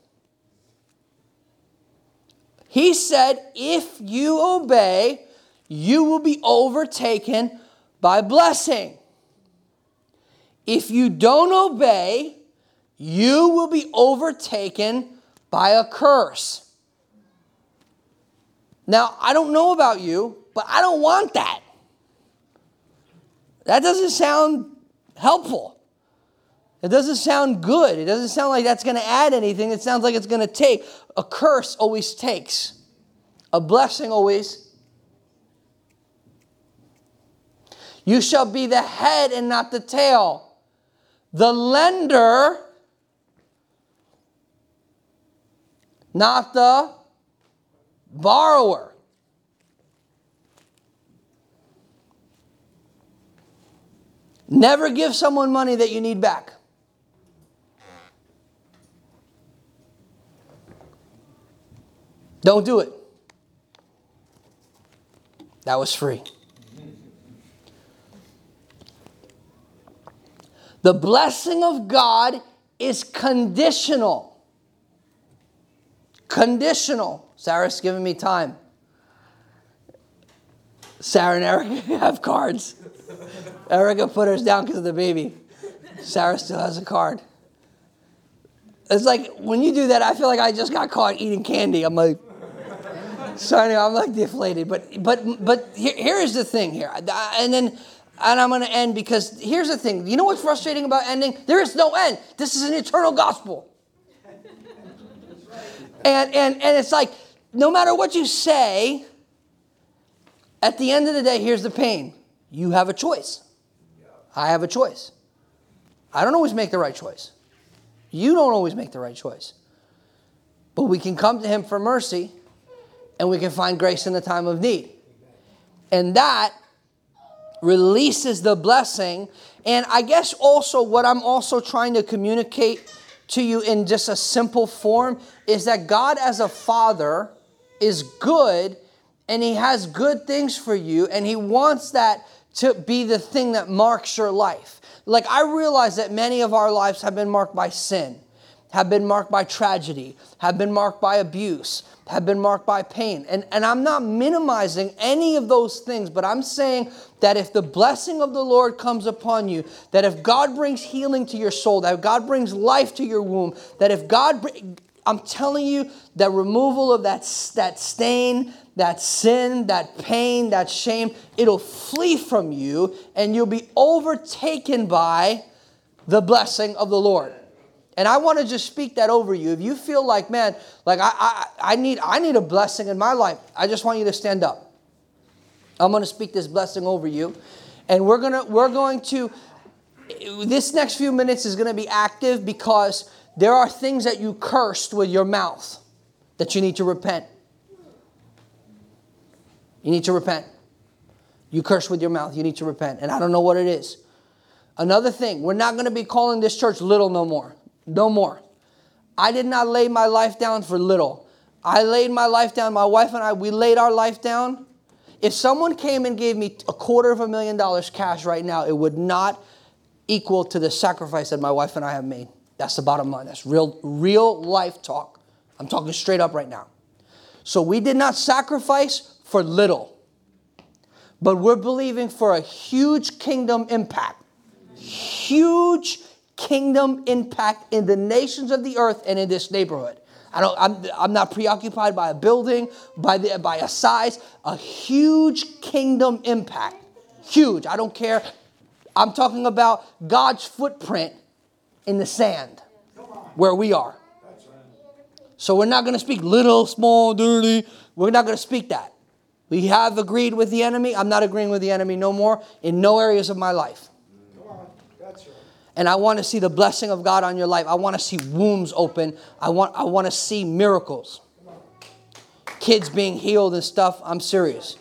He said, if you obey, you will be overtaken by blessing. If you don't obey, you will be overtaken by a curse. Now, I don't know about you, but I don't want that. That doesn't sound helpful. It doesn't sound good. It doesn't sound like that's going to add anything. It sounds like it's going to take. A curse always takes. A blessing always. You shall be the head and not the tail. The lender not the borrower. Never give someone money that you need back. Don't do it. That was free. The blessing of God is conditional. Conditional. Sarah's giving me time. Sarah and Erica have cards. Erica put hers down because of the baby. Sarah still has a card. It's like, when you do that, I feel like I just got caught eating candy. I'm like, so anyway, I'm like deflated. But but but here, here's the thing here. And then... And I'm going to end because here's the thing. You know what's frustrating about ending? There is no end. This is an eternal gospel. And, and, and it's like, no matter what you say, at the end of the day, here's the pain. You have a choice. I have a choice. I don't always make the right choice. You don't always make the right choice. But we can come to him for mercy, and we can find grace in the time of need. And that releases the blessing. And I guess also what I'm also trying to communicate to you in just a simple form is that God as a father is good, and he has good things for you, and he wants that to be the thing that marks your life. Like, I realize that many of our lives have been marked by sin, have been marked by tragedy, have been marked by abuse, have been marked by pain. And, and I'm not minimizing any of those things, but I'm saying that if the blessing of the Lord comes upon you, that if God brings healing to your soul, that if God brings life to your womb, that if God, br- I'm telling you, that removal of that, that stain, that sin, that pain, that shame, it'll flee from you, and you'll be overtaken by the blessing of the Lord. And I want to just speak that over you. If you feel like, man, like I, I, I need, I need a blessing in my life, I just want you to stand up. I'm going to speak this blessing over you, and we're gonna, we're going to. This next few minutes is going to be active, because there are things that you cursed with your mouth that you need to repent. You need to repent. You cursed with your mouth. You need to repent, and I don't know what it is. Another thing, we're not going to be calling this church little no more. No more. I did not lay my life down for little. I laid my life down. My wife and I, we laid our life down. If someone came and gave me a quarter of a million dollars cash right now, it would not equal to the sacrifice that my wife and I have made. That's the bottom line. That's real, real life talk. I'm talking straight up right now. So we did not sacrifice for little, but we're believing for a huge kingdom impact. Huge kingdom impact in the nations of the earth and in this neighborhood. I don't. I'm, I'm not preoccupied by a building, by the by a size. A huge kingdom impact. Huge. I don't care. I'm talking about God's footprint in the sand, where we are. So we're not going to speak little, small, dirty. We're not going to speak that. We have agreed with the enemy. I'm not agreeing with the enemy no more in no areas of my life. And I want to see the blessing of God on your life. I want to see wombs open. I want I want to see miracles. Kids being healed and stuff. I'm serious.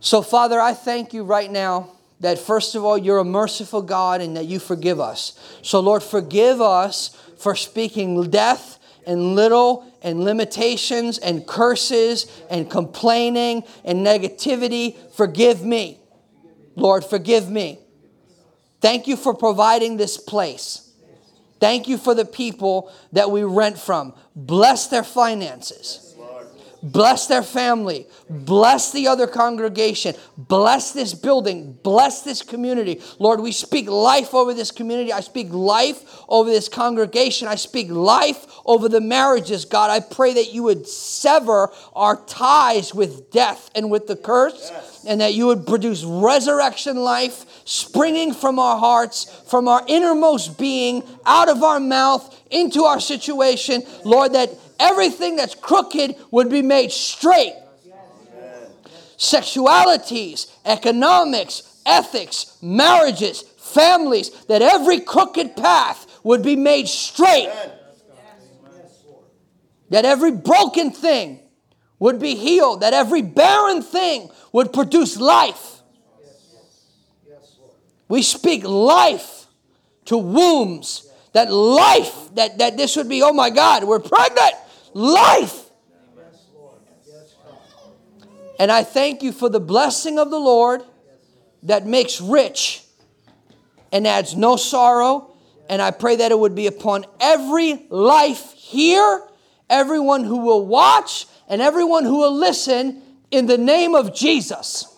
So, Father, I thank you right now that, first of all, you're a merciful God and that you forgive us. So, Lord, forgive us for speaking death and little and limitations and curses and complaining and negativity. Forgive me. Lord, forgive me. Thank you for providing this place. Thank you for the people that we rent from. Bless their finances. Bless their family. Bless the other congregation. Bless this building. Bless this community. Lord, we speak life over this community. I speak life over this congregation. I speak life over the marriages. God, I pray that you would sever our ties with death and with the curse. And that you would produce resurrection life springing from our hearts, from our innermost being, out of our mouth, into our situation. Lord, that everything that's crooked would be made straight. Sexualities, economics, ethics, marriages, families, that every crooked path would be made straight. that every broken thing would be healed, that every barren thing would produce life. We speak life to wombs, that life, that, that this would be, oh my God, we're pregnant, life. And I thank you for the blessing of the Lord that makes rich and adds no sorrow. And I pray that it would be upon every life here, everyone who will watch, and everyone who will listen, in the name of Jesus.